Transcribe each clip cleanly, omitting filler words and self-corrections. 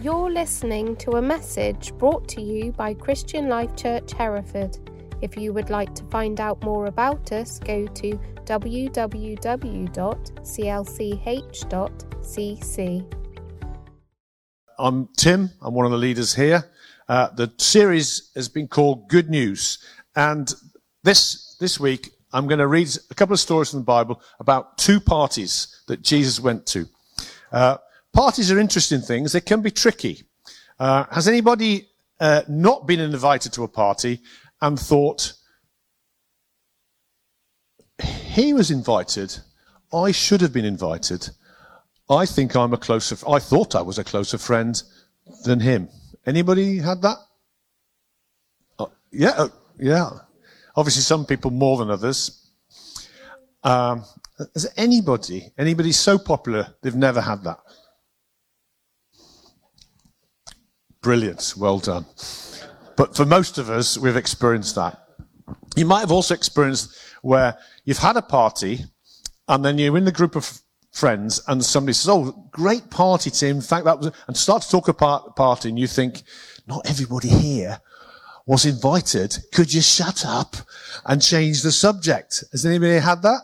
You're listening to a message brought to you by Christian Life Church Hereford. If you would like to find out more about us, go to www.clch.cc. I'm Tim. I'm one of the leaders here. The series has been called Good News. And this week, I'm going to read a couple of stories from the Bible about two parties that Jesus went to. Parties are interesting things. They can be tricky. Has anybody not been invited to a party and thought, he was invited, I should have been invited. I think I thought I was a closer friend than him. Anybody had that? Yeah. Obviously some people more than others. Is there anybody so popular they've never had that? Brilliant, well done. But for most of us, we've experienced that. You might have also experienced where you've had a party and then you're in the group of friends and somebody says, oh, great party, Tim. In fact, that was, and start to talk about the party and you think, not everybody here was invited. Could you shut up and change the subject? Has anybody had that?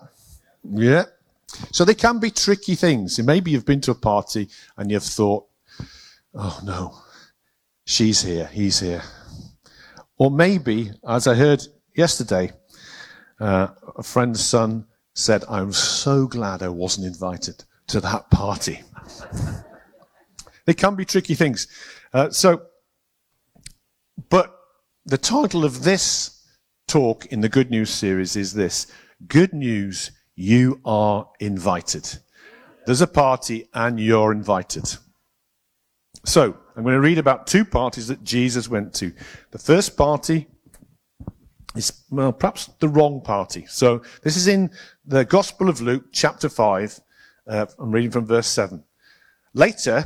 Yeah. So they can be tricky things. And maybe you've been to a party and you've thought, oh no, she's here, he's here. Or maybe, as I heard yesterday, a friend's son said, I'm so glad I wasn't invited to that party. They can be tricky things. But the title of this talk in the Good News series is this: Good News, you are invited. There's a party and you're invited. So, I'm going to read about two parties that Jesus went to. The first party is, well, perhaps the wrong party. So, this is in the Gospel of Luke, chapter 5. I'm reading from verse 7. Later,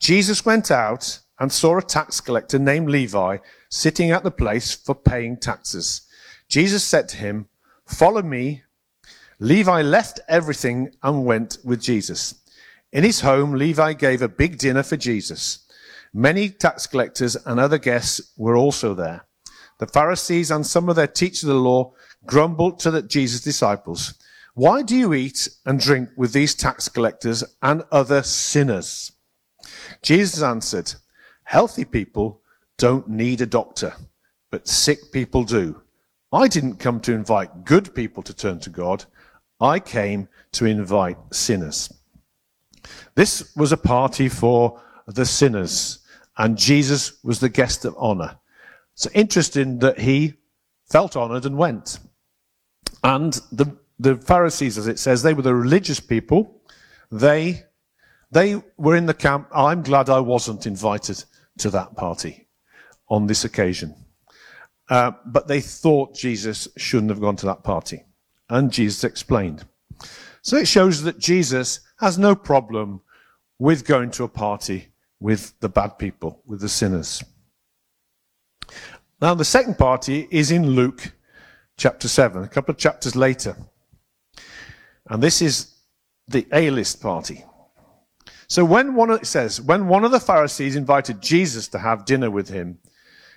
Jesus went out and saw a tax collector named Levi sitting at the place for paying taxes. Jesus said to him, "Follow me." Levi left everything and went with Jesus. In his home, Levi gave a big dinner for Jesus. Many tax collectors and other guests were also there. The Pharisees and some of their teachers of the law grumbled to Jesus' disciples, "Why do you eat and drink with these tax collectors and other sinners?" Jesus answered, "Healthy people don't need a doctor, but sick people do. I didn't come to invite good people to turn to God. I came to invite sinners." This was a party for the sinners, and Jesus was the guest of honor. It's interesting that he felt honored and went. And the Pharisees, as it says, they were the religious people. They were in the camp, I'm glad I wasn't invited to that party on this occasion. But they thought Jesus shouldn't have gone to that party. And Jesus explained. So it shows that Jesus has no problem with going to a party with the bad people, with the sinners. Now, the second party is in Luke chapter 7, a couple of chapters later. And this is the A-list party. So when one of the Pharisees invited Jesus to have dinner with him,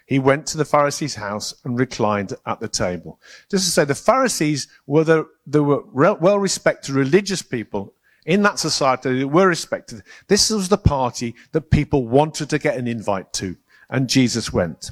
he went to the Pharisee's house and reclined at the table. Just to say, the Pharisees were well-respected religious people in that society. They were respected. This was the party that people wanted to get an invite to, and Jesus went.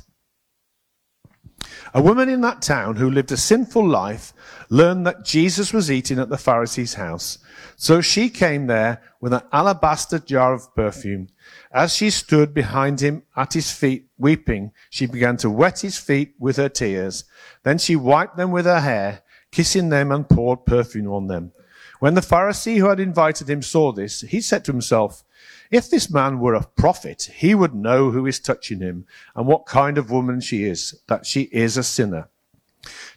A woman in that town who lived a sinful life learned that Jesus was eating at the Pharisee's house. So she came there with an alabaster jar of perfume. As she stood behind him at his feet weeping, she began to wet his feet with her tears. Then she wiped them with her hair, kissing them and poured perfume on them. When the Pharisee who had invited him saw this, he said to himself, "If this man were a prophet, he would know who is touching him and what kind of woman she is, that she is a sinner."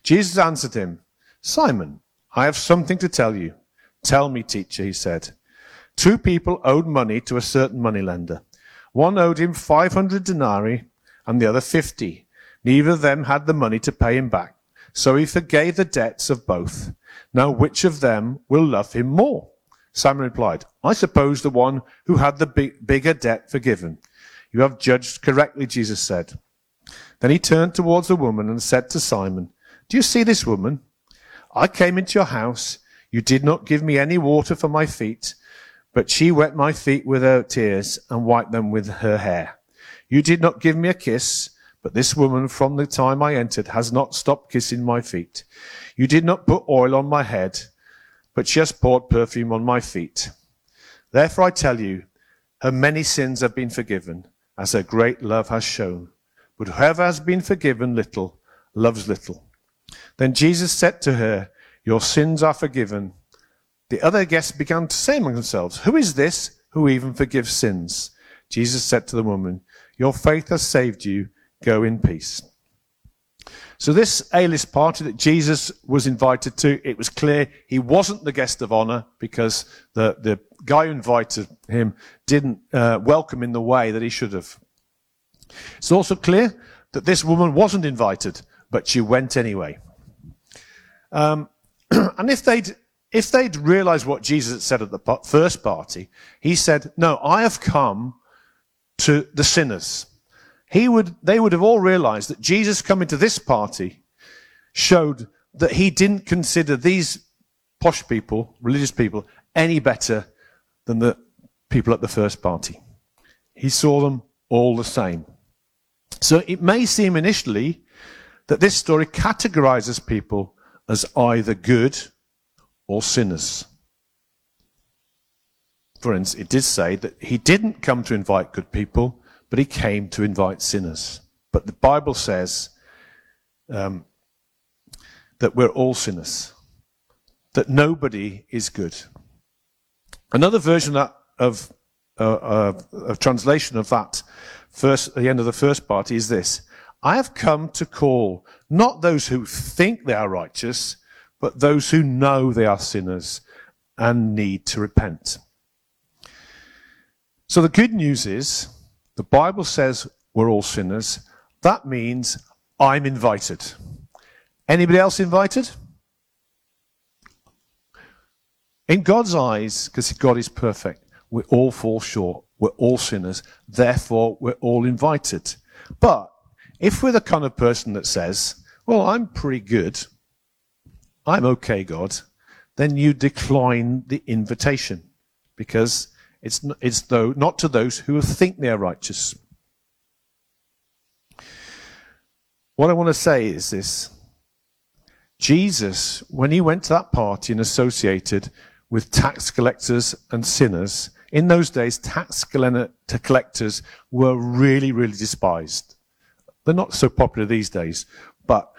Jesus answered him, "Simon, I have something to tell you." "Tell me, teacher," he said. "Two people owed money to a certain moneylender. One owed him 500 denarii and the other 50. Neither of them had the money to pay him back, so he forgave the debts of both. Now which of them will love him more?" Simon replied, "I suppose the one who had the bigger debt forgiven." You have judged correctly, Jesus said. Then he turned towards the woman and said to Simon, Do you see this woman? I came into your house. You did not give me any water for my feet, but she wet my feet with her tears and wiped them with her hair. You did not give me a kiss, but this woman from the time I entered has not stopped kissing my feet. You did not put oil on my head, but she has poured perfume on my feet. Therefore I tell you, her many sins have been forgiven, as her great love has shown. But whoever has been forgiven little, loves little. Then Jesus said to her, Your sins are forgiven. The other guests began to say among themselves, Who is this who even forgives sins? Jesus said to the woman, Your faith has saved you. Go in peace. So this A-list party that Jesus was invited to, it was clear he wasn't the guest of honor because the guy who invited him didn't welcome in the way that he should have. It's also clear that this woman wasn't invited, but she went anyway. And if they'd realized what Jesus had said at the first party, he said, No, I have come to the sinners. They would have all realized that Jesus coming to this party showed that he didn't consider these posh people, religious people, any better than the people at the first party. He saw them all the same. So it may seem initially that this story categorizes people as either good or sinners. For instance, it did say that he didn't come to invite good people, but he came to invite sinners. But the Bible says that we're all sinners, that nobody is good. Another version of translation of that first, the end of the first part is this: I have come to call not those who think they are righteous, but those who know they are sinners and need to repent. So the good news is, the Bible says we're all sinners. That means I'm invited. Anybody else invited? In God's eyes, because God is perfect, we all fall short. We're all sinners. Therefore, we're all invited. But if we're the kind of person that says, well, I'm pretty good, I'm okay, God, then you decline the invitation because it's though not to those who think they are righteous. What I want to say is this. Jesus, when he went to that party and associated with tax collectors and sinners, in those days, tax collectors were really, really despised. They're not so popular these days, but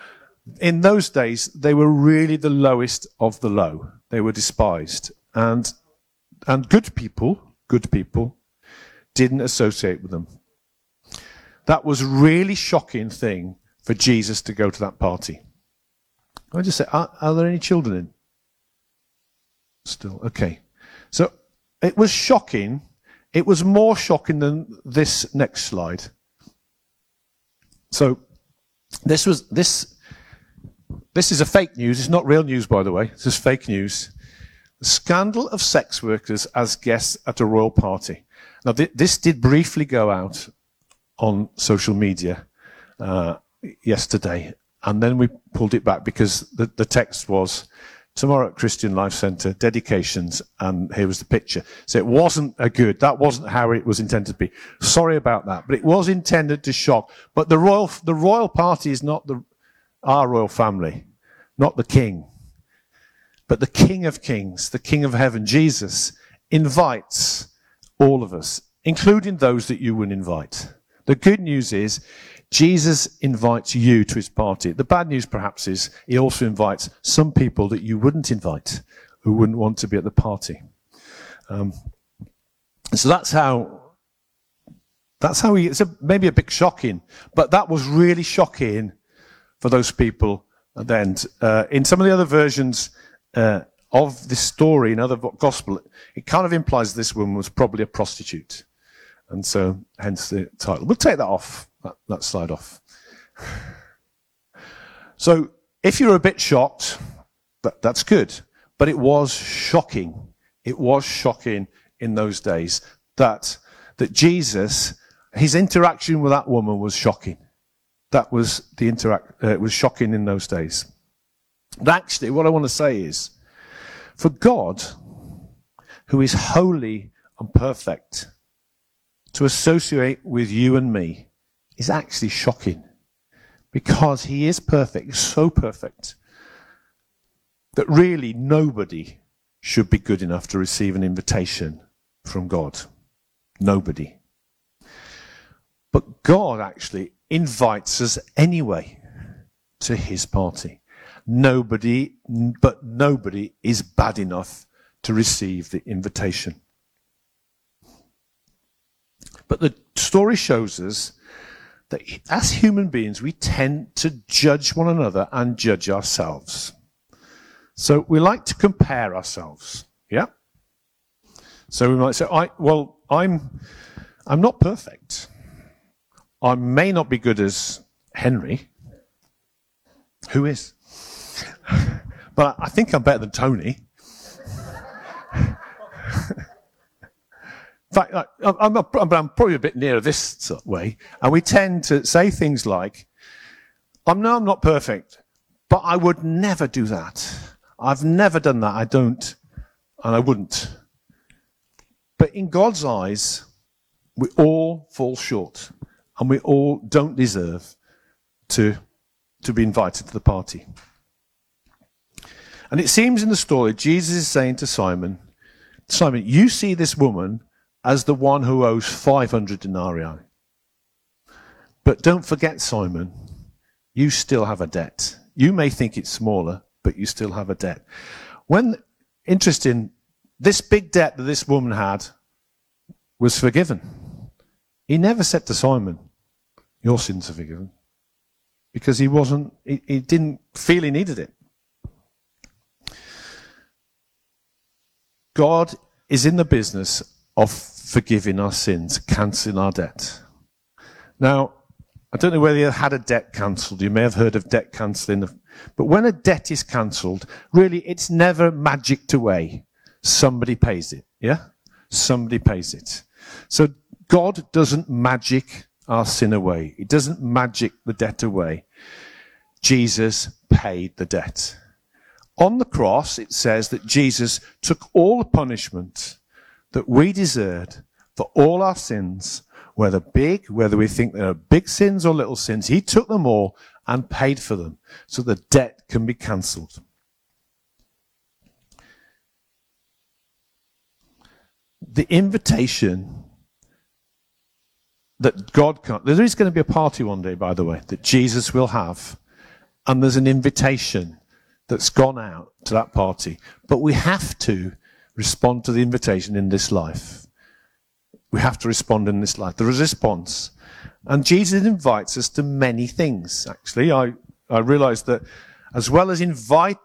in those days, they were really the lowest of the low. They were despised. And good people, didn't associate with them. That was a really shocking thing for Jesus to go to that party. I just say, are there any children in? Still, okay. So it was shocking. It was more shocking than this next slide. So this is a fake news. It's not real news, by the way. This is fake news. Scandal of sex workers as guests at a royal party. Now, this did briefly go out on social media yesterday, and then we pulled it back because the text was, tomorrow at Christian Life Centre, dedications, and here was the picture. So it wasn't that wasn't how it was intended to be. Sorry about that, but it was intended to shock. But the royal party is not our royal family, not the king. But the King of Kings, the King of Heaven, Jesus, invites all of us, including those that you wouldn't invite. The good news is Jesus invites you to his party. The bad news, perhaps, is he also invites some people that you wouldn't invite, who wouldn't want to be at the party. So that's how it's maybe a bit shocking, but that was really shocking for those people. And then in some of the other versions of this story, another gospel, it kind of implies this woman was probably a prostitute. And so, hence the title. We'll take that off, that slide off. So, if you're a bit shocked, that's good. But it was shocking. It was shocking in those days that Jesus His interaction with that woman was shocking. That was the it was shocking in those days. But actually, what I want to say is, for God, who is holy and perfect, to associate with you and me is actually shocking, because he is perfect, so perfect, that really nobody should be good enough to receive an invitation from God. Nobody. But God actually invites us anyway to his party. Nobody is bad enough to receive the invitation. But the story shows us that as human beings, we tend to judge one another and judge ourselves. So we like to compare ourselves, yeah? So we might say, I'm not perfect. I may not be good as Henry. Who is? But I think I'm better than Tony. In fact, I'm probably a bit nearer this sort of way. And we tend to say things like, I'm not perfect, but I would never do that. I've never done that. I don't, and I wouldn't. But in God's eyes, we all fall short, and we all don't deserve to be invited to the party. And it seems in the story, Jesus is saying to Simon, Simon, you see this woman as the one who owes 500 denarii. But don't forget, Simon, you still have a debt. You may think it's smaller, but you still have a debt. Interesting, this big debt that this woman had was forgiven. He never said to Simon, your sins are forgiven, because he didn't feel he needed it. God is in the business of forgiving our sins, cancelling our debt. Now, I don't know whether you had a debt cancelled. You may have heard of debt cancelling. But when a debt is cancelled, really, it's never magicked away. Somebody pays it, yeah? Somebody pays it. So God doesn't magic our sin away. He doesn't magic the debt away. Jesus paid the debt. On the cross, it says that Jesus took all the punishment that we deserved for all our sins, whether we think they are big sins or little sins. He took them all and paid for them, so the debt can be cancelled. The invitation that God can't... There is going to be a party one day, by the way, that Jesus will have, and there's an invitation that's gone out to that party. But we have to respond to the invitation in this life. We have to respond in this life. There is a response. And Jesus invites us to many things, actually. I realized that as well as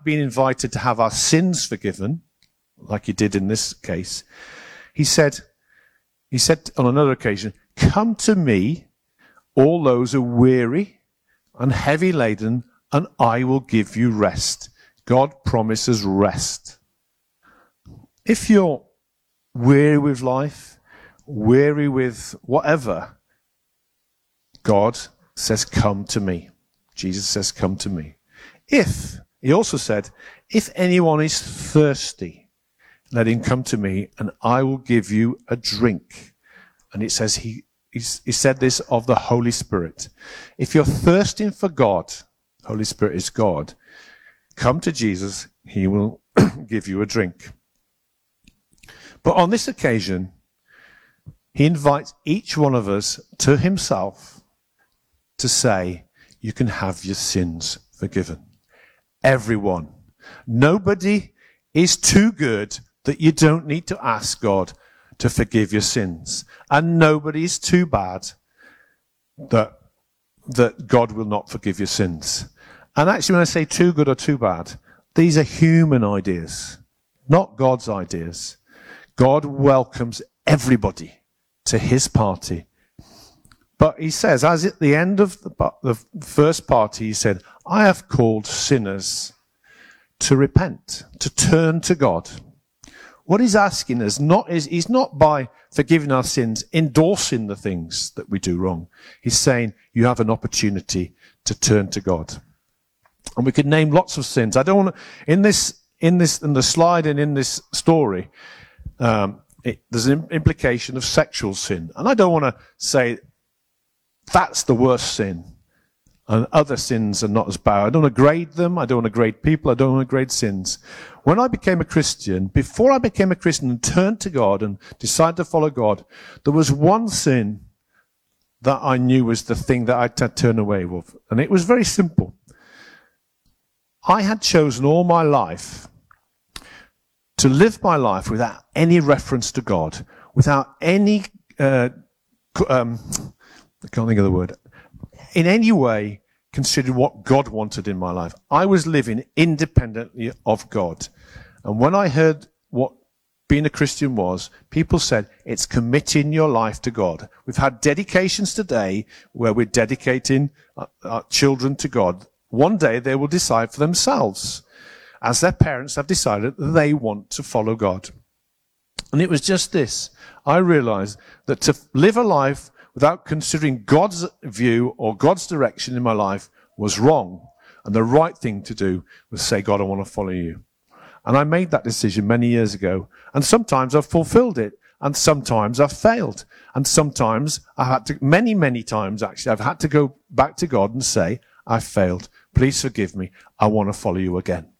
being invited to have our sins forgiven, like he did in this case, he said on another occasion, come to me, all those who are weary and heavy laden, and I will give you rest. God promises rest. If you're weary with life, weary with whatever, God says, come to me. Jesus says, come to me. He also said, if anyone is thirsty, let him come to me, and I will give you a drink. And it says, he said this of the Holy Spirit. If you're thirsting for God, Holy Spirit is God, come to Jesus, he will give you a drink. But on this occasion, he invites each one of us to himself to say, you can have your sins forgiven. Everyone. Nobody is too good that you don't need to ask God to forgive your sins. And nobody is too bad that God will not forgive your sins. And actually, when I say too good or too bad, these are human ideas, not God's ideas. God welcomes everybody to his party. But he says, as at the end of the first party, he said, I have called sinners to repent, to turn to God. What he's asking us, he's not by forgiving our sins, endorsing the things that we do wrong. He's saying you have an opportunity to turn to God. And we could name lots of sins. I don't want to, in the slide and in this story, there's an implication of sexual sin. And I don't want to say that's the worst sin and other sins are not as bad. I don't want to grade them. I don't want to grade people. I don't want to grade sins. When I became a Christian, before I became a Christian and turned to God and decided to follow God, there was one sin that I knew was the thing that I had turned away with. And it was very simple. I had chosen all my life to live my life without any reference to God, without any, I can't think of the word, in any way considered what God wanted in my life. I was living independently of God. And when I heard what being a Christian was, people said, it's committing your life to God. We've had dedications today where we're dedicating our children to God. One day they will decide for themselves, as their parents have decided that they want to follow God. And it was just this. I realized that to live a life without considering God's view or God's direction in my life was wrong. And the right thing to do was say, God, I want to follow you. And I made that decision many years ago. And sometimes I've fulfilled it. And sometimes I've failed. And sometimes I had to, many times actually, I've had to go back to God and say, I failed. Please forgive me. I want to follow you again.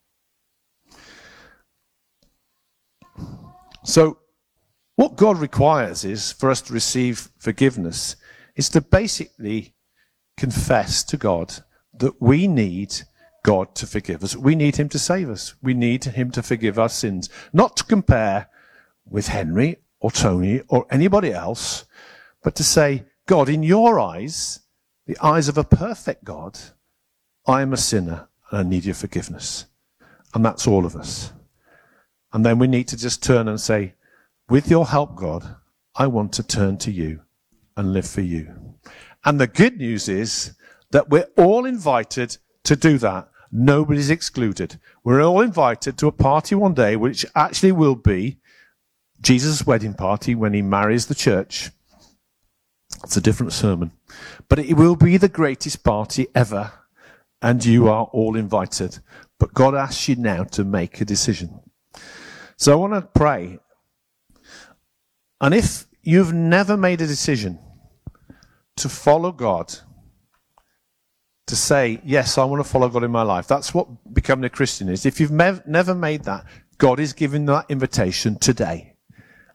So what God requires is for us to receive forgiveness, is to basically confess to God that we need God to forgive us. We need him to save us. We need him to forgive our sins. Not to compare with Henry or Tony or anybody else, but to say, God, in your eyes, the eyes of a perfect God, I am a sinner and I need your forgiveness. And that's all of us. And then we need to just turn and say, with your help, God, I want to turn to you and live for you. And the good news is that we're all invited to do that. Nobody's excluded. We're all invited to a party one day, which actually will be Jesus' wedding party when he marries the church. It's a different sermon. But it will be the greatest party ever, and you are all invited. But God asks you now to make a decision. So I want to pray. And if you've never made a decision to follow God, to say, yes, I want to follow God in my life, that's what becoming a Christian is. If you've never made that, God is giving that invitation today,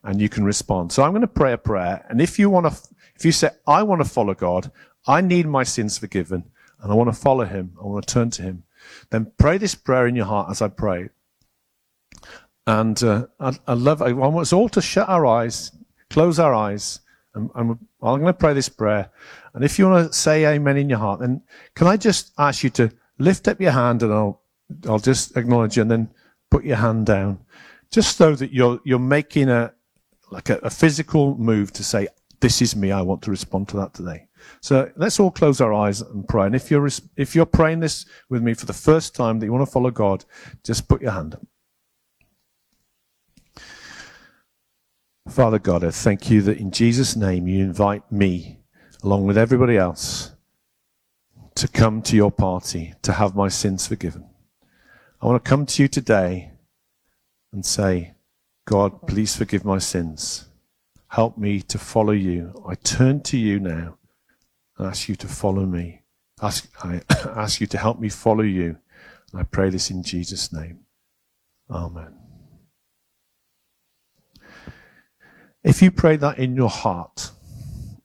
and you can respond. So I'm going to pray a prayer. And if you say, I want to follow God, I need my sins forgiven, and I want to follow him, I want to turn to him, then pray this prayer in your heart as I pray. And I want us all to shut our eyes, close our eyes, and I'm going to pray this prayer. And if you want to say amen in your heart, then can I just ask you to lift up your hand, and I'll just acknowledge you, and then put your hand down, just so that you're making a physical move to say, this is me, I want to respond to that today. So let's all close our eyes and pray. And if you're praying this with me for the first time, that you want to follow God, just put your hand up. Father God, I thank you that in Jesus' name you invite me, along with everybody else, to come to your party, to have my sins forgiven. I want to come to you today and say, God, please forgive my sins. Help me to follow you. I turn to you now and ask you to follow me. I ask you to help me follow you. And I pray this in Jesus' name. Amen. If you pray that in your heart,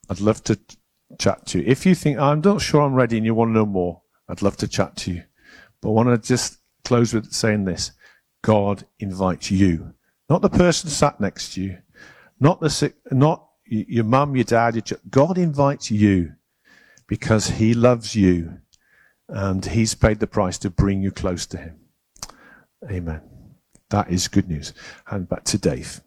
I'd love to chat to you. If you think, I'm not sure I'm ready and you want to know more, I'd love to chat to you. But I want to just close with saying this. God invites you. Not the person sat next to you. Not the sick, not your mum, your dad, your child. God invites you because he loves you and he's paid the price to bring you close to him. Amen. That is good news. Hand back to Dave.